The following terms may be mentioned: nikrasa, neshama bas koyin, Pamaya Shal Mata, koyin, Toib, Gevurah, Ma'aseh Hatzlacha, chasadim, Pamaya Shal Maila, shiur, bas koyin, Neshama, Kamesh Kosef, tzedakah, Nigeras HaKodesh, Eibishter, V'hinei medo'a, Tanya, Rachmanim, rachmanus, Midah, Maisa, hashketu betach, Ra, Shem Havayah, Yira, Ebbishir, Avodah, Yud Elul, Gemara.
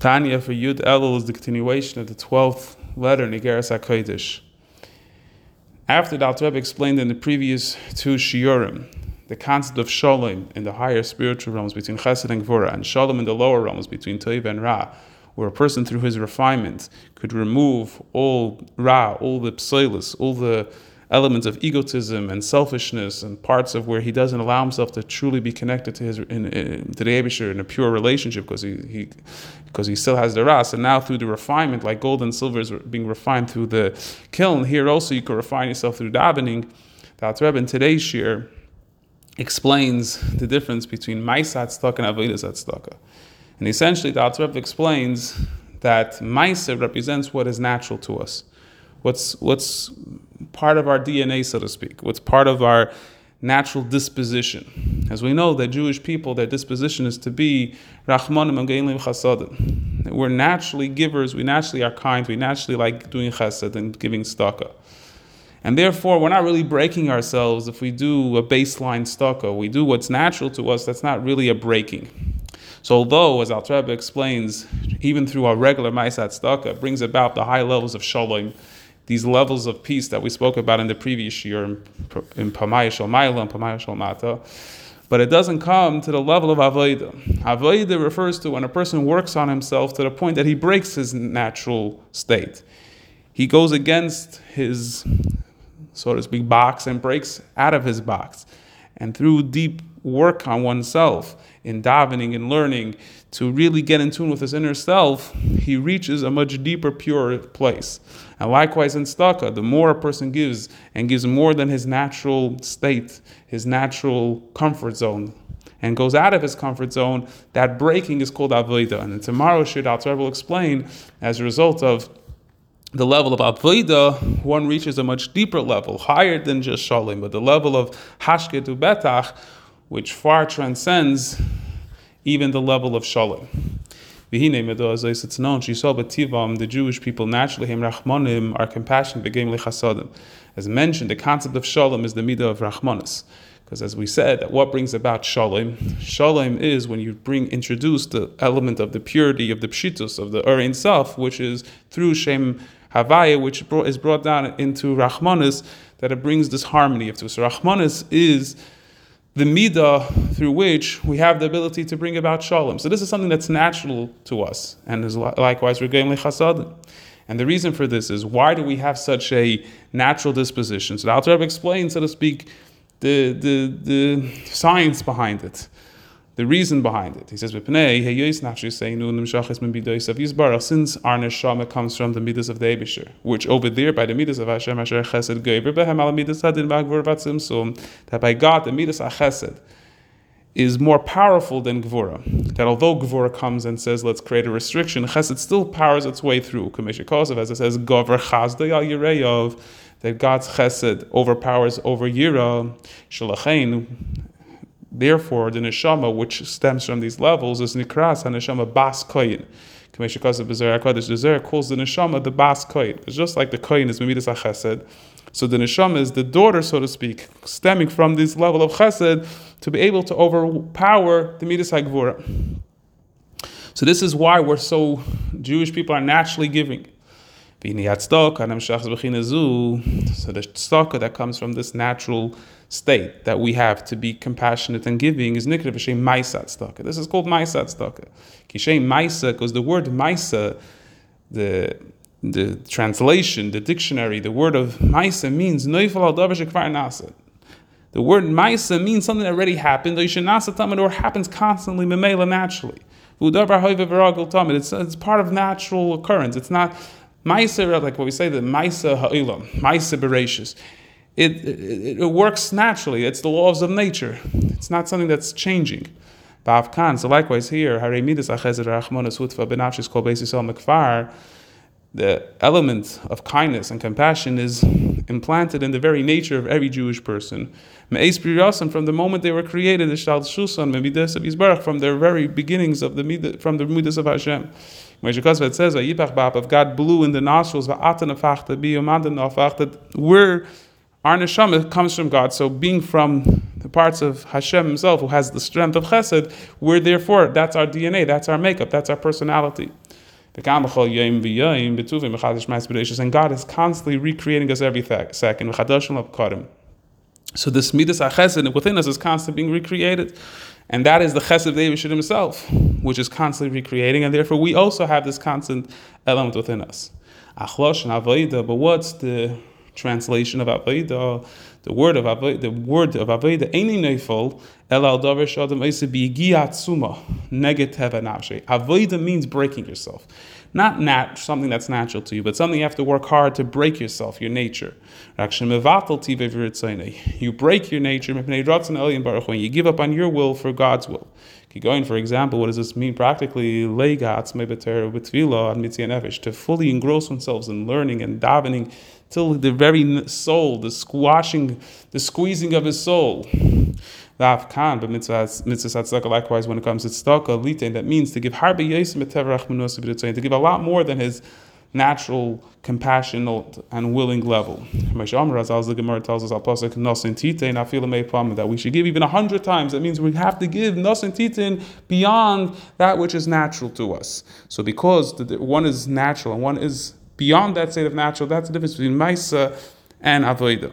Tanya for Yud Elul is the continuation of the 12th letter, Nigeras HaKodesh. After the Alter Rebbe explained in the previous two shiurim the concept of shalom in the higher spiritual realms between Chesed and Gevurah, and shalom in the lower realms between Toib and Ra, where a person through his refinement could remove all Ra, all the psoilus, all the elements of egotism and selfishness and parts of where he doesn't allow himself to truly be connected to to the Ebbishir in a pure relationship because he still has the Ra. So now through the refinement, like gold and silver is being refined through the kiln, here also you can refine yourself through davening. The Alter Rebbe in today's shir explains the difference between Ma'aseh Hatzlacha and Avodas Hatzlacha. And essentially the Alter Rebbe explains that Maisa represents what is natural to us, what's part of our DNA, so to speak, what's part of our natural disposition. As we know, the Jewish people, their disposition is to be Rachmanim and genlim chasadim. We're naturally givers, we naturally are kind, we naturally like doing chesed and giving tzedakah. And therefore, we're not really breaking ourselves if we do a baseline tzedakah. We do what's natural to us, that's not really a breaking. So although, as Alter Rebbe explains, even through our regular Ma'aseh Hatzlacha, it brings about the high levels of shalom, these levels of peace that we spoke about in the previous year in Pamaya Shal Maila and Pamaya Shal Mata, but it doesn't come to the level of Avodah. Avodah refers to when a person works on himself to the point that he breaks his natural state. He goes against his, so to speak, box and breaks out of his box. And through deep work on oneself, in davening and learning, to really get in tune with his inner self, he reaches a much deeper, purer place. And likewise in tzedakah, the more a person gives, and gives more than his natural state, his natural comfort zone, and goes out of his comfort zone, that breaking is called avodah. And tomorrow, Alter Rebbe will explain, as a result of the level of Avodah, one reaches a much deeper level, higher than just shalom, but the level of hashketu betach, which far transcends even the level of shalom. V'hinei medo'a, as it's known, the Jewish people naturally, heim rachmanim, are compassionate, became chasadim. As mentioned, the concept of shalom is the Midah of rachmanus. Because as we said, what brings about shalom? Shalom is when you introduce the element of the purity of the Pshitus, of the Ein Sof, which is through Shem Havayah, which is brought down into rachmanus, that it brings this harmony of two. So rachmanus is the Midah through which we have the ability to bring about shalom. So this is something that's natural to us, and is likewise regarding chasadim. And the reason for this is, why do we have such a natural disposition? So the Alter Rebbe explains, so to speak, the science behind it, the reason behind it. He says, since our Neshama comes from the Midas of the Eibishir, which over there, by the Midas of Hashem, Chesed, that by God, the Midas of Chesed is more powerful than Gevurah. That although Gevurah comes and says, let's create a restriction, Chesed still powers its way through. Kamesh Kosef, as it says, that God's Chesed overpowers over Yira, Shalachain. Therefore, the Neshama, which stems from these levels, is nikrasa Neshama Bas Koyin. Kamesh Kosef B'Zerah HaKodesh, the Zerah calls the Neshama the Bas Koyin. It's just like the Koyin is Midas HaChesed. So the Neshama is the daughter, so to speak, stemming from this level of Chesed, to be able to overpower the Midas HaGevurah. So this is why Jewish people are naturally giving. So the tzedakah that comes from this natural state that we have to be compassionate and giving is nikrasa Maisa tzedakah. This is called Maisa tzedakah. Kishem Maisa, because the word Maisa, the translation, the dictionary, the word of Maisa means noifal al davar shekvar nasa. The word Maisa means something that already happened, or happens constantly, memela, naturally. It's part of natural occurrence. It's not Maisa, like what we say, the Maisa ha'ilam, Maisa bereshis. It works naturally. It's the laws of nature. It's not something that's changing. So likewise here, the element of kindness and compassion is implanted in the very nature of every Jewish person. From the moment they were created, from their very beginnings of from the Midas of Hashem. It says, if God blew in the nostrils, that we're our neshama comes from God. So being from the parts of Hashem himself, who has the strength of Chesed, we're therefore, that's our DNA, that's our makeup, that's our personality. And God is constantly recreating us every second. So this Midas HaChesed within us is constantly being recreated. And that is the Chesed of Eibishter himself, which is constantly recreating. And therefore, we also have this constant element within us. But what's the translation of Avodah? The word of Avodah, Eini Neifel, El Al Davar Shadam Eise Bi'Giatzuma, Neget Heva Nafshei. Avodah means breaking yourself. Not something that's natural to you, but something you have to work hard to break yourself, your nature. You break your nature, and you give up on your will for God's will. Going, for example, what does this mean practically? To fully engross ourselves in learning and davening till the very soul, the squashing, the squeezing of his soul. Likewise, when it comes to tzedakah, that means to give a lot more than his natural, compassionate, and willing level. The Gemara tells us that we should give even 100 times. That means we have to give nosin titin beyond that which is natural to us. So because one is natural and one is beyond that state of natural, that's the difference between Maisa and Avodah.